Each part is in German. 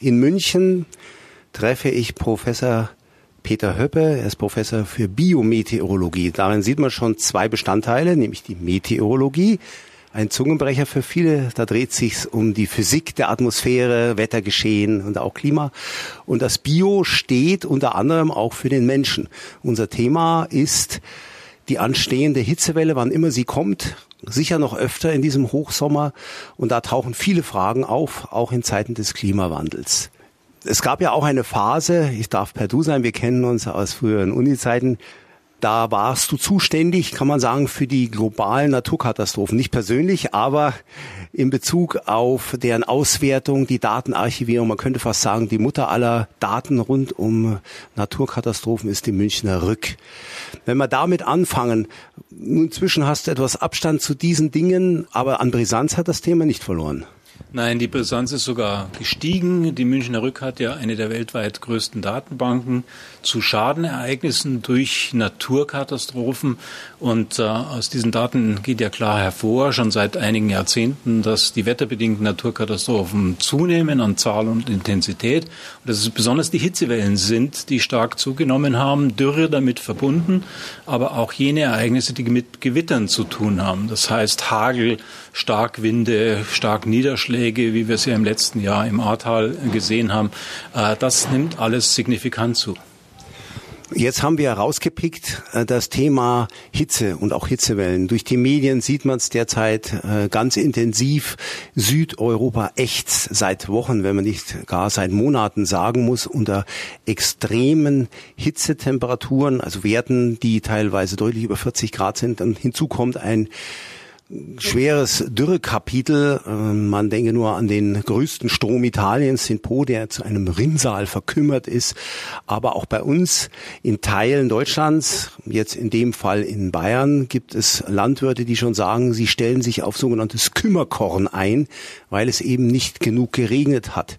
In München treffe ich Professor Peter Höppe. Er ist Professor für Biometeorologie. Darin sieht man schon zwei Bestandteile, nämlich die Meteorologie. Ein Zungenbrecher für viele. Da dreht sich's um die Physik der Atmosphäre, Wettergeschehen und auch Klima. Und das Bio steht unter anderem auch für den Menschen. Unser Thema ist die anstehende Hitzewelle, wann immer sie kommt. Sicher noch öfter in diesem Hochsommer. Und da tauchen viele Fragen auf, auch in Zeiten des Klimawandels. Es gab ja auch eine Phase, ich darf per Du sein, wir kennen uns aus früheren Uni-Zeiten. Da warst du zuständig, kann man sagen, für die globalen Naturkatastrophen. Nicht persönlich, aber in Bezug auf deren Auswertung, die Datenarchivierung. Man könnte fast sagen, die Mutter aller Daten rund um Naturkatastrophen ist die Münchner Rück. Wenn wir damit anfangen, inzwischen hast du etwas Abstand zu diesen Dingen, aber an Brisanz hat das Thema nicht verloren. Nein, die Brisanz ist sogar gestiegen. Die Münchner Rück hat ja eine der weltweit größten Datenbanken zu Schadenereignissen durch Naturkatastrophen. Und aus diesen Daten geht ja klar hervor, schon seit einigen Jahrzehnten, dass die wetterbedingten Naturkatastrophen zunehmen an Zahl und Intensität. Und dass es besonders die Hitzewellen sind, die stark zugenommen haben, Dürre damit verbunden, aber auch jene Ereignisse, die mit Gewittern zu tun haben. Das heißt Hagel, Starkwinde, stark Niederschläge, wie wir es ja im letzten Jahr im Ahrtal gesehen haben, das nimmt alles signifikant zu. Jetzt haben wir herausgepickt das Thema Hitze und auch Hitzewellen. Durch die Medien sieht man es derzeit ganz intensiv. Südeuropa ächzt seit Wochen, wenn man nicht gar seit Monaten sagen muss, unter extremen Hitzetemperaturen, also Werten, die teilweise deutlich über 40 Grad sind. Und hinzu kommt ein schweres Dürrekapitel. Man denke nur an den größten Strom Italiens, den Po, der zu einem Rinnsal verkümmert ist. Aber auch bei uns in Teilen Deutschlands, jetzt in dem Fall in Bayern, gibt es Landwirte, die schon sagen, sie stellen sich auf sogenanntes Kümmerkorn ein, weil es eben nicht genug geregnet hat.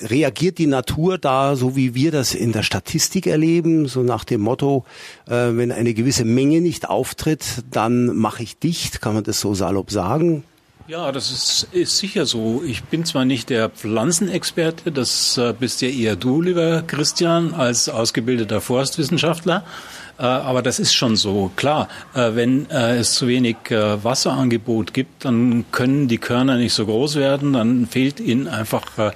Reagiert die Natur da, so wie wir das in der Statistik erleben, so nach dem Motto, wenn eine gewisse Menge nicht auftritt, dann mache ich dicht, kann man das so salopp sagen? Ja, das ist sicher so. Ich bin zwar nicht der Pflanzenexperte, das bist ja eher du, lieber Christian, als ausgebildeter Forstwissenschaftler. Aber das ist schon so. Klar, wenn es zu wenig Wasserangebot gibt, dann können die Körner nicht so groß werden. Dann fehlt ihnen einfach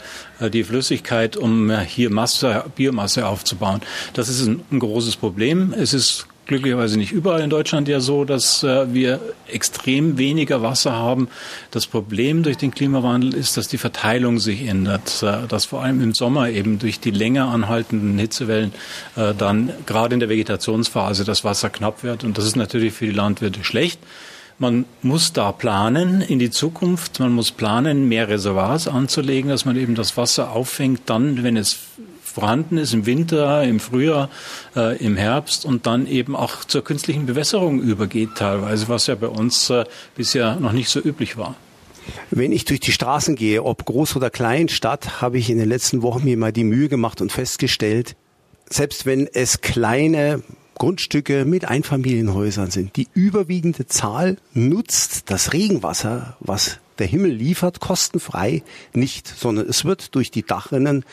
die Flüssigkeit, um hier Biomasse aufzubauen. Das ist ein großes Problem. Es ist glücklicherweise nicht überall in Deutschland ja so, dass wir extrem weniger Wasser haben. Das Problem durch den Klimawandel ist, dass die Verteilung sich ändert, dass vor allem im Sommer eben durch die länger anhaltenden Hitzewellen dann gerade in der Vegetationsphase das Wasser knapp wird. Und das ist natürlich für die Landwirte schlecht. Man muss da planen in die Zukunft. Man muss planen, mehr Reservoirs anzulegen, dass man eben das Wasser auffängt, dann, wenn es vorhanden ist, im Winter, im Frühjahr, im Herbst und dann eben auch zur künstlichen Bewässerung übergeht teilweise, was ja bei uns bisher noch nicht so üblich war. Wenn ich durch die Straßen gehe, ob Groß- oder Kleinstadt, habe ich in den letzten Wochen mir mal die Mühe gemacht und festgestellt, selbst wenn es kleine Grundstücke mit Einfamilienhäusern sind, die überwiegende Zahl nutzt das Regenwasser, was der Himmel liefert, kostenfrei nicht, sondern es wird durch die Dachrinnen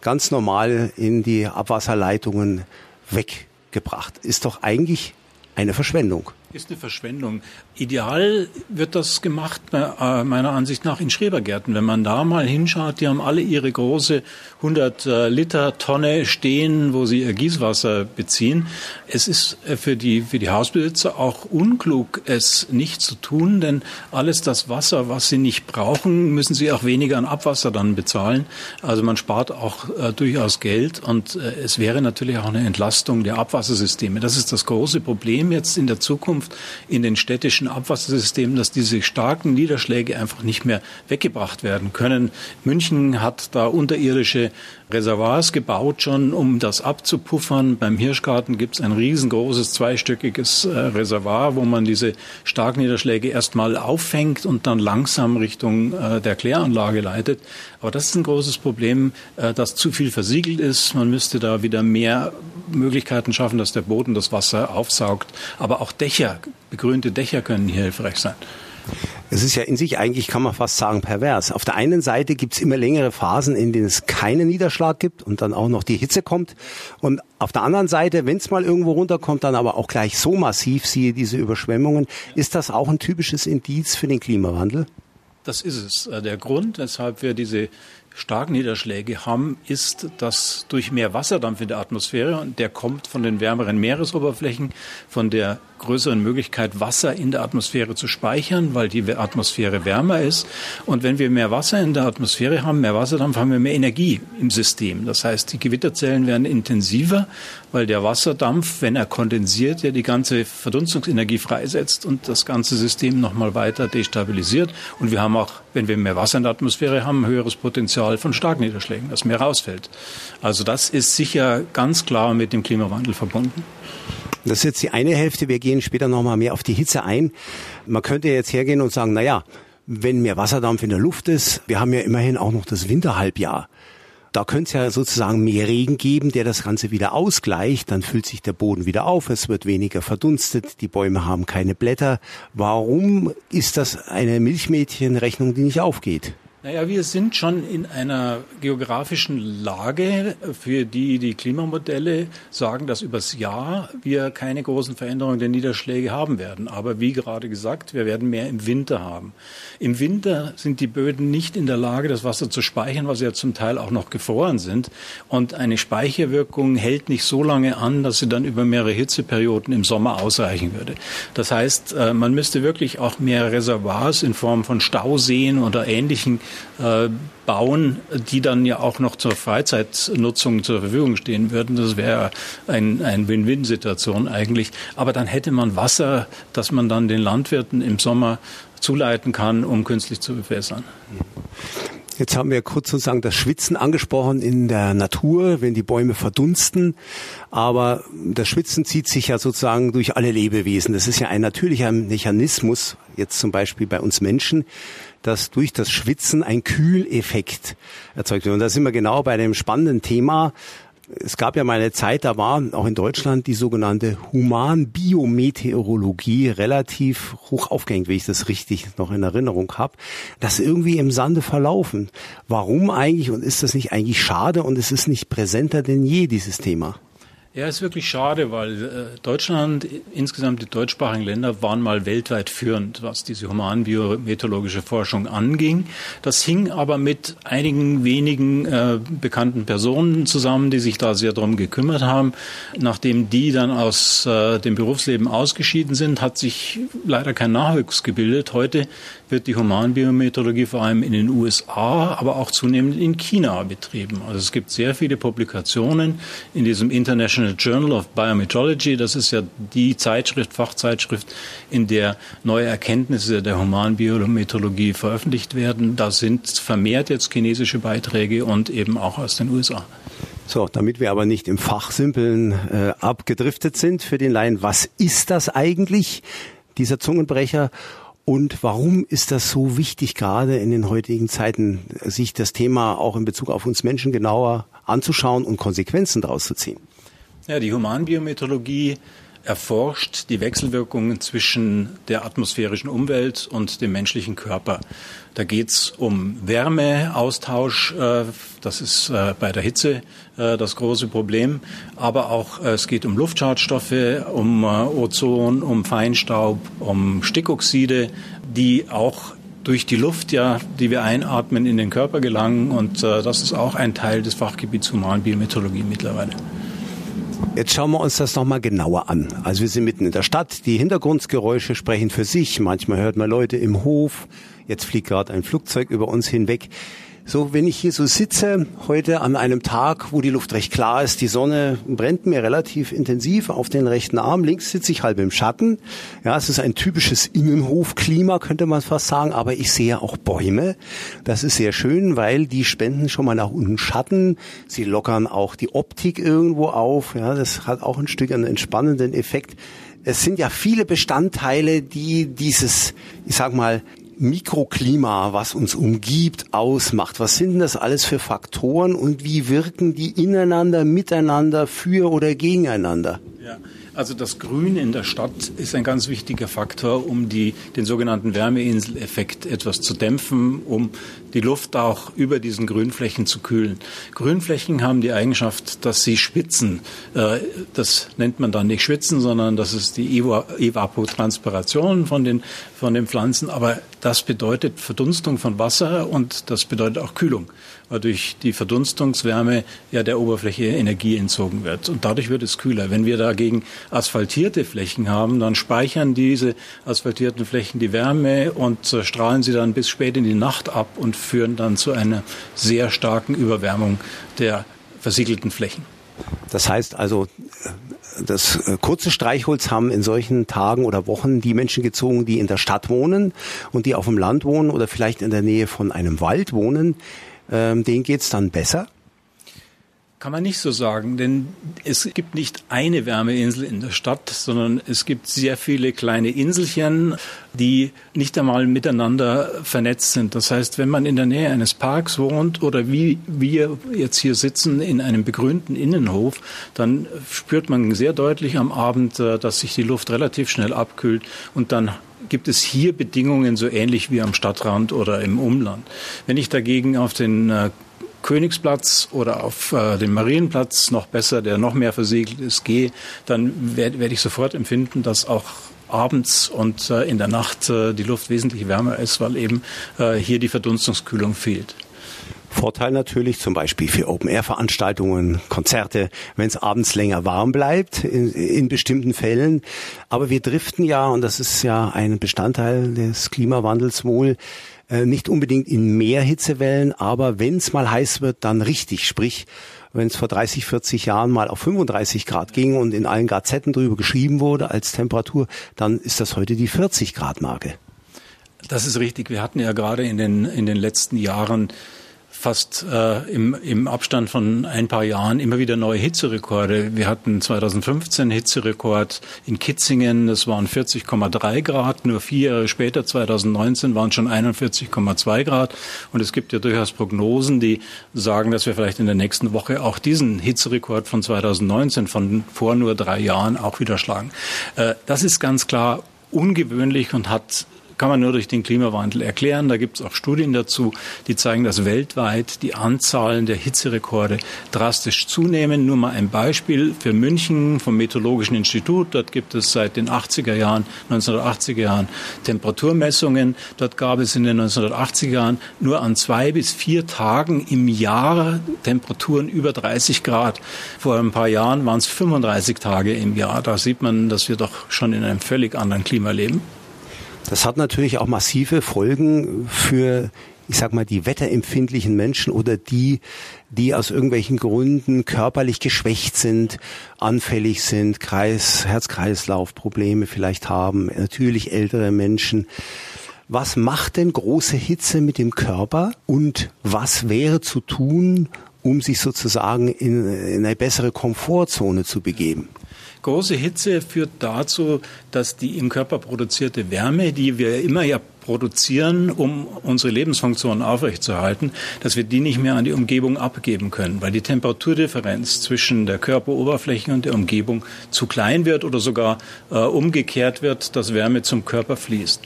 ganz normal in die Abwasserleitungen weggebracht. Ist doch eigentlich eine Verschwendung. Ist eine Verschwendung. Ideal wird das gemacht, meiner Ansicht nach, in Schrebergärten. Wenn man da mal hinschaut, die haben alle ihre große 100-Liter-Tonne stehen, wo sie ihr Gießwasser beziehen. Es ist für die Hausbesitzer auch unklug, es nicht zu tun, denn alles das Wasser, was sie nicht brauchen, müssen sie auch weniger an Abwasser dann bezahlen. Also man spart auch durchaus Geld und es wäre natürlich auch eine Entlastung der Abwassersysteme. Das ist das große Problem jetzt in der Zukunft. In den städtischen Abwassersystemen, dass diese starken Niederschläge einfach nicht mehr weggebracht werden können. München hat da unterirdische Reservoirs gebaut schon, um das abzupuffern. Beim Hirschgarten gibt es ein riesengroßes, zweistöckiges Reservoir, wo man diese starken Niederschläge erstmal auffängt und dann langsam Richtung der Kläranlage leitet. Aber das ist ein großes Problem, dass zu viel versiegelt ist. Man müsste da wieder mehr Möglichkeiten schaffen, dass der Boden das Wasser aufsaugt. Aber auch Dächer, begrünte Dächer können hier hilfreich sein. Es ist ja in sich eigentlich, kann man fast sagen, pervers. Auf der einen Seite gibt es immer längere Phasen, in denen es keinen Niederschlag gibt und dann auch noch die Hitze kommt. Und auf der anderen Seite, wenn es mal irgendwo runterkommt, dann aber auch gleich so massiv, siehe diese Überschwemmungen. Ist das auch ein typisches Indiz für den Klimawandel? Das ist es. Der Grund, weshalb wir diese starken Niederschläge haben, ist, dass durch mehr Wasserdampf in der Atmosphäre, und der kommt von den wärmeren Meeresoberflächen, von der größeren Möglichkeit, Wasser in der Atmosphäre zu speichern, weil die Atmosphäre wärmer ist. Und wenn wir mehr Wasser in der Atmosphäre haben, mehr Wasserdampf, haben wir mehr Energie im System. Das heißt, die Gewitterzellen werden intensiver, weil der Wasserdampf, wenn er kondensiert, ja die ganze Verdunstungsenergie freisetzt und das ganze System nochmal weiter destabilisiert. Und wir haben auch, wenn wir mehr Wasser in der Atmosphäre haben, ein höheres Potenzial von Starkniederschlägen, dass mehr rausfällt. Also das ist sicher ganz klar mit dem Klimawandel verbunden. Das ist jetzt die eine Hälfte. Wir gehen später nochmal mehr auf die Hitze ein. Man könnte jetzt hergehen und sagen, naja, wenn mehr Wasserdampf in der Luft ist, wir haben ja immerhin auch noch das Winterhalbjahr. Da könnte es ja sozusagen mehr Regen geben, der das Ganze wieder ausgleicht. Dann füllt sich der Boden wieder auf, es wird weniger verdunstet, die Bäume haben keine Blätter. Warum ist das eine Milchmädchenrechnung, die nicht aufgeht? Naja, wir sind schon in einer geografischen Lage, für die die Klimamodelle sagen, dass übers Jahr wir keine großen Veränderungen der Niederschläge haben werden. Aber wie gerade gesagt, wir werden mehr im Winter haben. Im Winter sind die Böden nicht in der Lage, das Wasser zu speichern, weil sie ja zum Teil auch noch gefroren sind. Und eine Speicherwirkung hält nicht so lange an, dass sie dann über mehrere Hitzeperioden im Sommer ausreichen würde. Das heißt, man müsste wirklich auch mehr Reservoirs in Form von Stauseen oder ähnlichen bauen, die dann ja auch noch zur Freizeitnutzung zur Verfügung stehen würden. Das wäre eine Win-Win-Situation eigentlich. Aber dann hätte man Wasser, das man dann den Landwirten im Sommer zuleiten kann, um künstlich zu bewässern. Jetzt haben wir kurz sozusagen das Schwitzen angesprochen in der Natur, wenn die Bäume verdunsten. Aber das Schwitzen zieht sich ja sozusagen durch alle Lebewesen. Das ist ja ein natürlicher Mechanismus, jetzt zum Beispiel bei uns Menschen, dass durch das Schwitzen ein Kühleffekt erzeugt wird. Und da sind wir genau bei dem spannenden Thema. Es gab ja mal eine Zeit, da war auch in Deutschland die sogenannte Humanbiometeorologie relativ hoch aufgehängt, wenn ich das richtig noch in Erinnerung habe. Das irgendwie im Sande verlaufen. Warum eigentlich? Und ist das nicht eigentlich schade? Und es ist nicht präsenter denn je, dieses Thema? Ja, ist wirklich schade, weil Deutschland, insgesamt die deutschsprachigen Länder, waren mal weltweit führend, was diese humanbiometeorologische Forschung anging. Das hing aber mit einigen wenigen bekannten Personen zusammen, die sich da sehr drum gekümmert haben. Nachdem die dann aus dem Berufsleben ausgeschieden sind, hat sich leider kein Nachwuchs gebildet. Heute wird die Humanbiometeorologie vor allem in den USA, aber auch zunehmend in China betrieben. Also es gibt sehr viele Publikationen in diesem International Journal of Biometrology. Das ist ja die Zeitschrift, Fachzeitschrift, in der neue Erkenntnisse der Humanbiometeorologie veröffentlicht werden. Da sind vermehrt jetzt chinesische Beiträge und eben auch aus den USA. So, damit wir aber nicht im Fachsimpeln abgedriftet sind für den Laien, was ist das eigentlich, dieser Zungenbrecher? Und warum ist das so wichtig, gerade in den heutigen Zeiten, sich das Thema auch in Bezug auf uns Menschen genauer anzuschauen und Konsequenzen daraus zu ziehen? Ja, die Humanbiometeorologie erforscht die Wechselwirkungen zwischen der atmosphärischen Umwelt und dem menschlichen Körper. Da geht es um Wärmeaustausch, das ist bei der Hitze das große Problem, aber auch es geht um Luftschadstoffe, um Ozon, um Feinstaub, um Stickoxide, die auch durch die Luft, ja, die wir einatmen, in den Körper gelangen, und das ist auch ein Teil des Fachgebiets Humanbiometeorologie mittlerweile. Jetzt schauen wir uns das nochmal genauer an. Also wir sind mitten in der Stadt, die Hintergrundgeräusche sprechen für sich. Manchmal hört man Leute im Hof, jetzt fliegt gerade ein Flugzeug über uns hinweg. So, wenn ich hier so sitze, heute an einem Tag, wo die Luft recht klar ist, die Sonne brennt mir relativ intensiv auf den rechten Arm. Links sitze ich halb im Schatten. Ja, es ist ein typisches Innenhofklima, könnte man fast sagen, aber ich sehe auch Bäume. Das ist sehr schön, weil die spenden schon mal nach unten Schatten. Sie lockern auch die Optik irgendwo auf. Ja, das hat auch ein Stück einen entspannenden Effekt. Es sind ja viele Bestandteile, die dieses, ich sag mal, Mikroklima, was uns umgibt, ausmacht. Was sind denn das alles für Faktoren und wie wirken die ineinander, miteinander, für oder gegeneinander? Ja. Also das Grün in der Stadt ist ein ganz wichtiger Faktor, um den sogenannten Wärmeinseleffekt etwas zu dämpfen, um die Luft auch über diesen Grünflächen zu kühlen. Grünflächen haben die Eigenschaft, dass sie schwitzen. Das nennt man dann nicht Schwitzen, sondern das ist die Evapotranspiration von den Pflanzen. Aber das bedeutet Verdunstung von Wasser und das bedeutet auch Kühlung, weil durch die Verdunstungswärme ja der Oberfläche Energie entzogen wird. Und dadurch wird es kühler. Wenn wir dagegen asphaltierte Flächen haben, dann speichern diese asphaltierten Flächen die Wärme und strahlen sie dann bis spät in die Nacht ab und führen dann zu einer sehr starken Überwärmung der versiegelten Flächen. Das heißt also, das kurze Streichholz haben in solchen Tagen oder Wochen die Menschen gezogen, die in der Stadt wohnen und die auf dem Land wohnen oder vielleicht in der Nähe von einem Wald wohnen. Denen geht's dann besser? Kann man nicht so sagen, denn es gibt nicht eine Wärmeinsel in der Stadt, sondern es gibt sehr viele kleine Inselchen, die nicht einmal miteinander vernetzt sind. Das heißt, wenn man in der Nähe eines Parks wohnt oder wie wir jetzt hier sitzen in einem begrünten Innenhof, dann spürt man sehr deutlich am Abend, dass sich die Luft relativ schnell abkühlt und dann gibt es hier Bedingungen so ähnlich wie am Stadtrand oder im Umland. Wenn ich dagegen auf den Königsplatz oder auf den Marienplatz, noch besser, der noch mehr versiegelt ist, gehe, dann werde ich sofort empfinden, dass auch abends und in der Nacht die Luft wesentlich wärmer ist, weil eben hier die Verdunstungskühlung fehlt. Vorteil natürlich zum Beispiel für Open-Air-Veranstaltungen, Konzerte, wenn es abends länger warm bleibt, in bestimmten Fällen. Aber wir driften ja, und das ist ja ein Bestandteil des Klimawandels wohl, nicht unbedingt in mehr Hitzewellen, aber wenn es mal heiß wird, dann richtig. Sprich, wenn es vor 30, 40 Jahren mal auf 35 Grad ging und in allen Gazetten drüber geschrieben wurde als Temperatur, dann ist das heute die 40 Grad Marke. Das ist richtig. Wir hatten ja gerade in den letzten Jahren fast im Abstand von ein paar Jahren immer wieder neue Hitzerekorde. Wir hatten 2015 Hitzerekord in Kitzingen, das waren 40,3 Grad. Nur 4 Jahre später, 2019, waren schon 41,2 Grad. Und es gibt ja durchaus Prognosen, die sagen, dass wir vielleicht in der nächsten Woche auch diesen Hitzerekord von 2019, von vor nur 3 Jahren, auch wieder schlagen. Das ist ganz klar ungewöhnlich und kann man nur durch den Klimawandel erklären. Da gibt es auch Studien dazu, die zeigen, dass weltweit die Anzahlen der Hitzerekorde drastisch zunehmen. Nur mal ein Beispiel für München vom Meteorologischen Institut. Dort gibt es seit den 1980er Jahren Temperaturmessungen. Dort gab es in den 1980er Jahren nur an 2 bis 4 Tagen im Jahr Temperaturen über 30 Grad. Vor ein paar Jahren waren es 35 Tage im Jahr. Da sieht man, dass wir doch schon in einem völlig anderen Klima leben. Das hat natürlich auch massive Folgen für, ich sag mal, die wetterempfindlichen Menschen oder die aus irgendwelchen Gründen körperlich geschwächt sind, anfällig sind, Herz-Kreislauf-Probleme vielleicht haben, natürlich ältere Menschen. Was macht denn große Hitze mit dem Körper und was wäre zu tun, um sich sozusagen in eine bessere Komfortzone zu begeben? Große Hitze führt dazu, dass die im Körper produzierte Wärme, die wir immer ja produzieren, um unsere Lebensfunktionen aufrechtzuerhalten, dass wir die nicht mehr an die Umgebung abgeben können, weil die Temperaturdifferenz zwischen der Körperoberfläche und der Umgebung zu klein wird oder sogar umgekehrt wird, dass Wärme zum Körper fließt.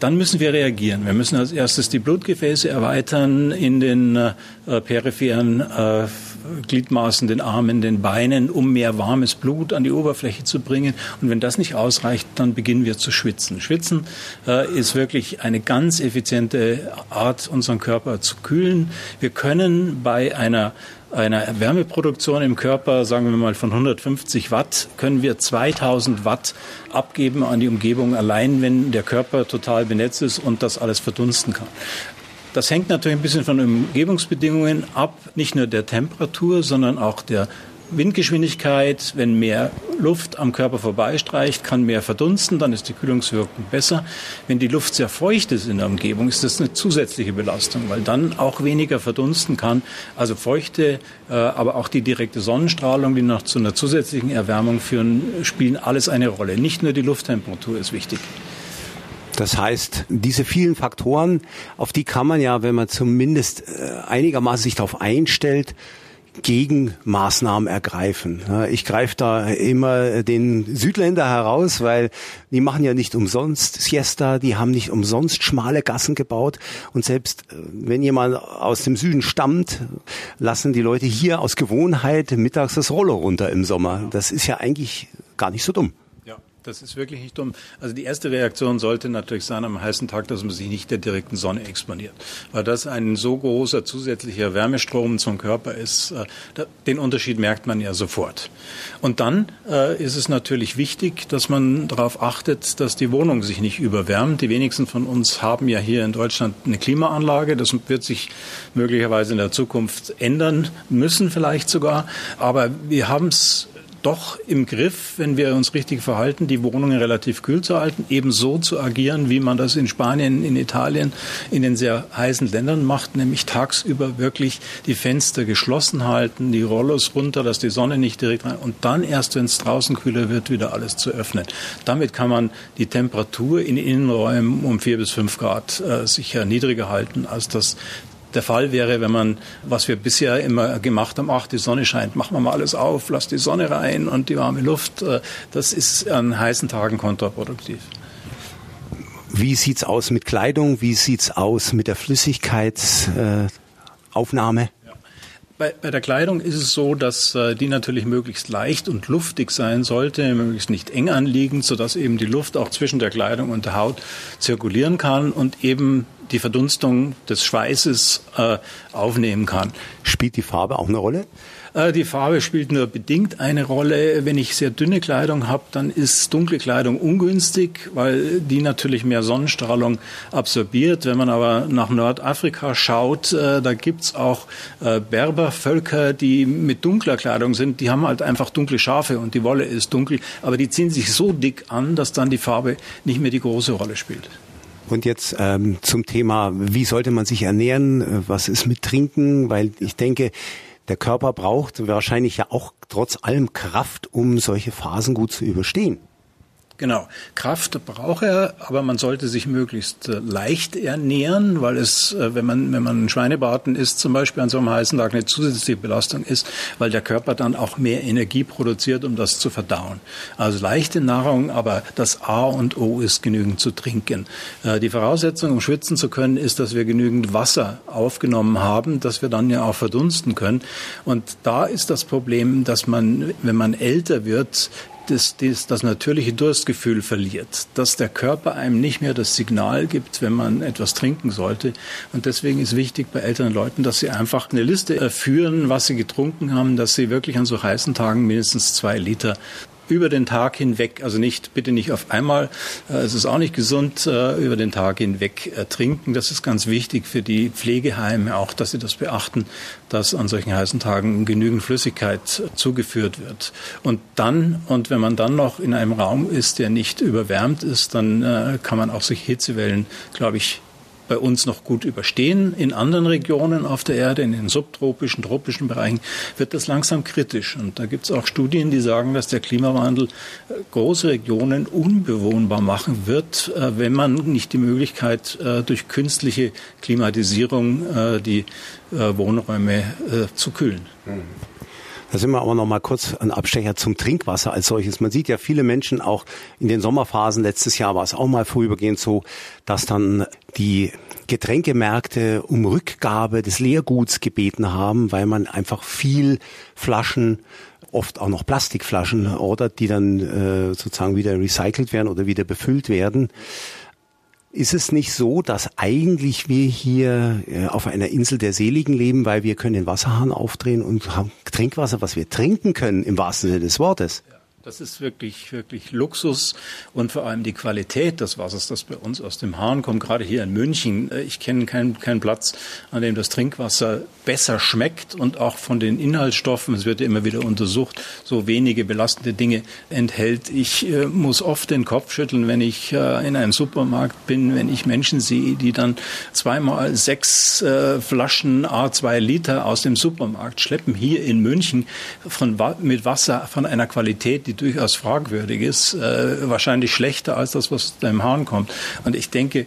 Dann müssen wir reagieren. Wir müssen als erstes die Blutgefäße erweitern in den peripheren Gliedmaßen, den Armen, den Beinen, um mehr warmes Blut an die Oberfläche zu bringen. Und wenn das nicht ausreicht, dann beginnen wir zu schwitzen. Schwitzen ist wirklich eine ganz effiziente Art, unseren Körper zu kühlen. Wir können bei einer Wärmeproduktion im Körper, sagen wir mal von 150 Watt, können wir 2000 Watt abgeben an die Umgebung, allein wenn der Körper total benetzt ist und das alles verdunsten kann. Das hängt natürlich ein bisschen von den Umgebungsbedingungen ab, nicht nur der Temperatur, sondern auch der Windgeschwindigkeit. Wenn mehr Luft am Körper vorbeistreicht, kann mehr verdunsten, dann ist die Kühlungswirkung besser. Wenn die Luft sehr feucht ist in der Umgebung, ist das eine zusätzliche Belastung, weil dann auch weniger verdunsten kann. Also feuchte, aber auch die direkte Sonnenstrahlung, die noch zu einer zusätzlichen Erwärmung führen, spielen alles eine Rolle. Nicht nur die Lufttemperatur ist wichtig. Das heißt, diese vielen Faktoren, auf die kann man ja, wenn man zumindest einigermaßen sich darauf einstellt, Gegenmaßnahmen ergreifen. Ich greife da immer den Südländer heraus, weil die machen ja nicht umsonst Siesta, die haben nicht umsonst schmale Gassen gebaut. Und selbst wenn jemand aus dem Süden stammt, lassen die Leute hier aus Gewohnheit mittags das Rollo runter im Sommer. Das ist ja eigentlich gar nicht so dumm. Das ist wirklich nicht dumm. Also die erste Reaktion sollte natürlich sein am heißen Tag, dass man sich nicht der direkten Sonne exponiert. Weil das ein so großer zusätzlicher Wärmestrom zum Körper ist, den Unterschied merkt man ja sofort. Und dann ist es natürlich wichtig, dass man darauf achtet, dass die Wohnung sich nicht überwärmt. Die wenigsten von uns haben ja hier in Deutschland eine Klimaanlage. Das wird sich möglicherweise in der Zukunft ändern müssen, vielleicht sogar. Aber wir haben es doch im Griff, wenn wir uns richtig verhalten, die Wohnungen relativ kühl zu halten, eben so zu agieren, wie man das in Spanien, in Italien, in den sehr heißen Ländern macht, nämlich tagsüber wirklich die Fenster geschlossen halten, die Rollos runter, dass die Sonne nicht direkt rein, und dann erst, wenn es draußen kühler wird, wieder alles zu öffnen. Damit kann man die Temperatur in Innenräumen um 4 bis 5 Grad sicher niedriger halten, als das der Fall wäre, wenn man, was wir bisher immer gemacht haben, ach, die Sonne scheint, machen wir mal alles auf, lass die Sonne rein und die warme Luft, das ist an heißen Tagen kontraproduktiv. Wie sieht's aus mit Kleidung? Wie sieht's aus mit der Flüssigkeitsaufnahme? Bei der Kleidung ist es so, dass die natürlich möglichst leicht und luftig sein sollte, möglichst nicht eng anliegend, sodass eben die Luft auch zwischen der Kleidung und der Haut zirkulieren kann und eben die Verdunstung des Schweißes aufnehmen kann. Spielt die Farbe auch eine Rolle? Die Farbe spielt nur bedingt eine Rolle. Wenn ich sehr dünne Kleidung habe, dann ist dunkle Kleidung ungünstig, weil die natürlich mehr Sonnenstrahlung absorbiert. Wenn man aber nach Nordafrika schaut, da gibt's auch Berbervölker, die mit dunkler Kleidung sind. Die haben halt einfach dunkle Schafe und die Wolle ist dunkel. Aber die ziehen sich so dick an, dass dann die Farbe nicht mehr die große Rolle spielt. Und jetzt zum Thema, wie sollte man sich ernähren? Was ist mit Trinken? Weil ich denke, der Körper braucht wahrscheinlich ja auch trotz allem Kraft, um solche Phasen gut zu überstehen. Genau. Kraft braucht er, aber man sollte sich möglichst leicht ernähren, weil es, wenn man einen Schweinebraten isst, zum Beispiel an so einem heißen Tag eine zusätzliche Belastung ist, weil der Körper dann auch mehr Energie produziert, um das zu verdauen. Also leichte Nahrung, aber das A und O ist genügend zu trinken. Die Voraussetzung, um schwitzen zu können, ist, dass wir genügend Wasser aufgenommen haben, dass wir dann ja auch verdunsten können. Und da ist das Problem, dass man, wenn man älter wird, das natürliche Durstgefühl verliert, dass der Körper einem nicht mehr das Signal gibt, wenn man etwas trinken sollte. Und deswegen ist wichtig bei älteren Leuten, dass sie einfach eine Liste führen, was sie getrunken haben, dass sie wirklich an so heißen Tagen mindestens 2 Liter über den Tag hinweg, also nicht, bitte nicht auf einmal, es ist auch nicht gesund, über den Tag hinweg trinken. Das ist ganz wichtig für die Pflegeheime auch, dass sie das beachten, dass an solchen heißen Tagen genügend Flüssigkeit zugeführt wird. Und wenn man dann noch in einem Raum ist, der nicht überwärmt ist, dann kann man auch sich Hitzewellen, glaube ich, bei uns noch gut überstehen. In anderen Regionen auf der Erde, in den subtropischen, tropischen Bereichen, wird das langsam kritisch. Und da gibt es auch Studien, die sagen, dass der Klimawandel große Regionen unbewohnbar machen wird, wenn man nicht die Möglichkeit durch künstliche Klimatisierung die Wohnräume zu kühlen. Da sind wir aber noch mal kurz ein Abstecher zum Trinkwasser als solches. Man sieht ja viele Menschen auch in den Sommerphasen, letztes Jahr war es auch mal vorübergehend so, dass dann die Getränkemärkte um Rückgabe des Leerguts gebeten haben, weil man einfach viel Flaschen, oft auch noch Plastikflaschen ordert, die dann sozusagen wieder recycelt werden oder wieder befüllt werden. Ist es nicht so, dass eigentlich wir hier auf einer Insel der Seligen leben, weil wir können den Wasserhahn aufdrehen und haben Trinkwasser, was wir trinken können, im wahrsten Sinne des Wortes? Ja. Das ist wirklich, wirklich Luxus und vor allem die Qualität des Wassers, das bei uns aus dem Hahn kommt, gerade hier in München. Ich kenne keinen Platz, an dem das Trinkwasser besser schmeckt und auch von den Inhaltsstoffen, es wird ja immer wieder untersucht, so wenige belastende Dinge enthält. Ich muss oft den Kopf schütteln, wenn ich in einem Supermarkt bin, wenn ich Menschen sehe, die dann 2x6 Flaschen A2 Liter aus dem Supermarkt schleppen, hier in München mit Wasser von einer Qualität, die durchaus fragwürdig ist, wahrscheinlich schlechter als das, was da im Hahn kommt. Und ich denke,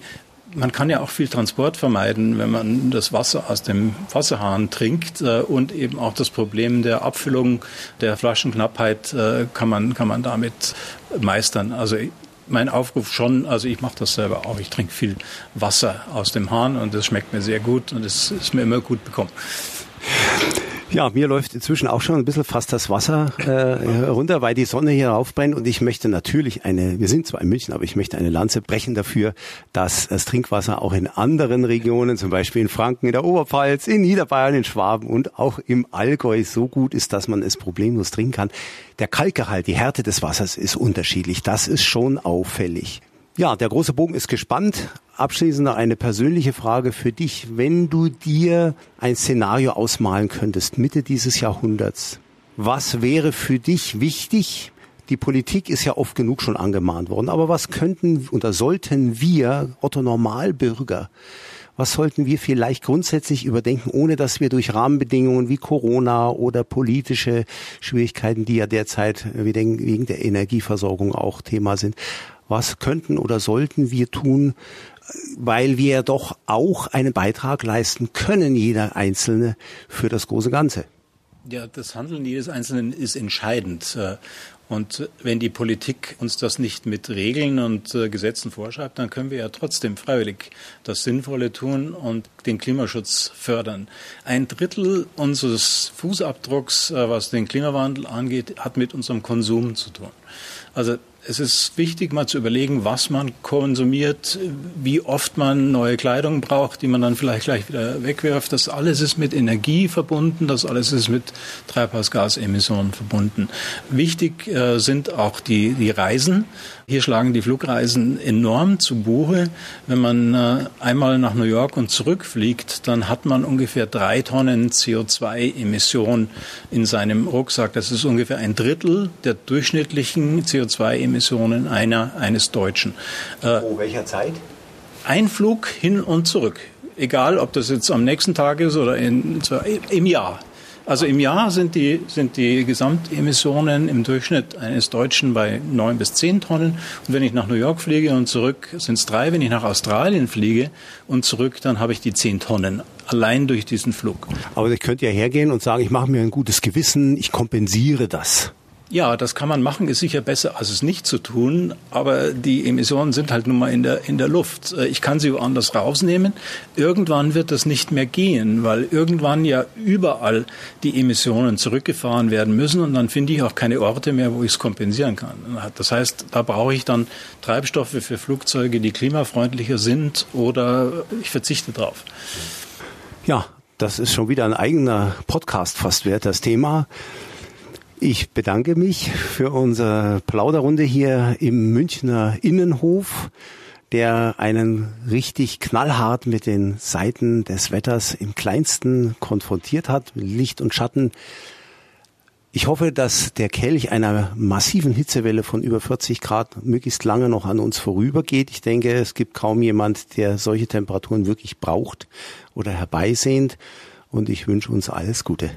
Man kann ja auch viel Transport vermeiden, wenn man das Wasser aus dem Wasserhahn trinkt, und eben auch das Problem der Abfüllung, der Flaschenknappheit kann man damit meistern. Also mein Aufruf schon, also ich mache das selber auch, ich trinke viel Wasser aus dem Hahn und das schmeckt mir sehr gut und es ist mir immer gut bekommen. Ja, mir läuft inzwischen auch schon ein bisschen fast das Wasser runter, weil die Sonne hier raufbrennt, und ich möchte natürlich wir sind zwar in München, aber ich möchte eine Lanze brechen dafür, dass das Trinkwasser auch in anderen Regionen, zum Beispiel in Franken, in der Oberpfalz, in Niederbayern, in Schwaben und auch im Allgäu so gut ist, dass man es problemlos trinken kann. Der Kalkgehalt, die Härte des Wassers ist unterschiedlich. Das ist schon auffällig. Ja, der große Bogen ist gespannt. Abschließend noch eine persönliche Frage für dich. Wenn du dir ein Szenario ausmalen könntest, Mitte dieses Jahrhunderts, was wäre für dich wichtig? Die Politik ist ja oft genug schon angemahnt worden, aber was könnten oder sollten wir, Otto Normalbürger, was sollten wir vielleicht grundsätzlich überdenken, ohne dass wir durch Rahmenbedingungen wie Corona oder politische Schwierigkeiten, die ja derzeit wegen der Energieversorgung auch Thema sind, was könnten oder sollten wir tun, weil wir doch auch einen Beitrag leisten können, jeder Einzelne, für das große Ganze? Ja, das Handeln jedes Einzelnen ist entscheidend. Und wenn die Politik uns das nicht mit Regeln und Gesetzen vorschreibt, dann können wir ja trotzdem freiwillig das Sinnvolle tun und den Klimaschutz fördern. 1/3 unseres Fußabdrucks, was den Klimawandel angeht, hat mit unserem Konsum zu tun. Also es ist wichtig, mal zu überlegen, was man konsumiert, wie oft man neue Kleidung braucht, die man dann vielleicht gleich wieder wegwirft. Das alles ist mit Energie verbunden, das alles ist mit Treibhausgasemissionen verbunden. Wichtig sind auch die Reisen. Hier schlagen die Flugreisen enorm zu Buche. Wenn man einmal nach New York und zurückfliegt, dann hat man ungefähr 3 Tonnen CO2-Emission in seinem Rucksack. Das ist ungefähr 1/3 der durchschnittlichen CO2-Emissionen. Emissionen eines Deutschen. Welcher Zeit? Ein Flug hin und zurück. Egal, ob das jetzt am nächsten Tag ist oder im Jahr. Also im Jahr sind die Gesamtemissionen im Durchschnitt eines Deutschen bei 9 bis 10 Tonnen. Und wenn ich nach New York fliege und zurück, sind es 3. Wenn ich nach Australien fliege und zurück, dann habe ich die 10 Tonnen. Allein durch diesen Flug. Aber ich könnte ja hergehen und sagen, ich mache mir ein gutes Gewissen, ich kompensiere das. Ja, das kann man machen, ist sicher besser, als es nicht zu tun. Aber die Emissionen sind halt nun mal in der Luft. Ich kann sie woanders rausnehmen. Irgendwann wird das nicht mehr gehen, weil irgendwann ja überall die Emissionen zurückgefahren werden müssen. Und dann finde ich auch keine Orte mehr, wo ich es kompensieren kann. Das heißt, da brauche ich dann Treibstoffe für Flugzeuge, die klimafreundlicher sind, oder ich verzichte drauf. Ja, das ist schon wieder ein eigener Podcast fast wert, das Thema. Ich bedanke mich für unsere Plauderrunde hier im Münchner Innenhof, der einen richtig knallhart mit den Seiten des Wetters im Kleinsten konfrontiert hat, mit Licht und Schatten. Ich hoffe, dass der Kelch einer massiven Hitzewelle von über 40 Grad möglichst lange noch an uns vorübergeht. Ich denke, es gibt kaum jemand, der solche Temperaturen wirklich braucht oder herbeisehnt. Und ich wünsche uns alles Gute.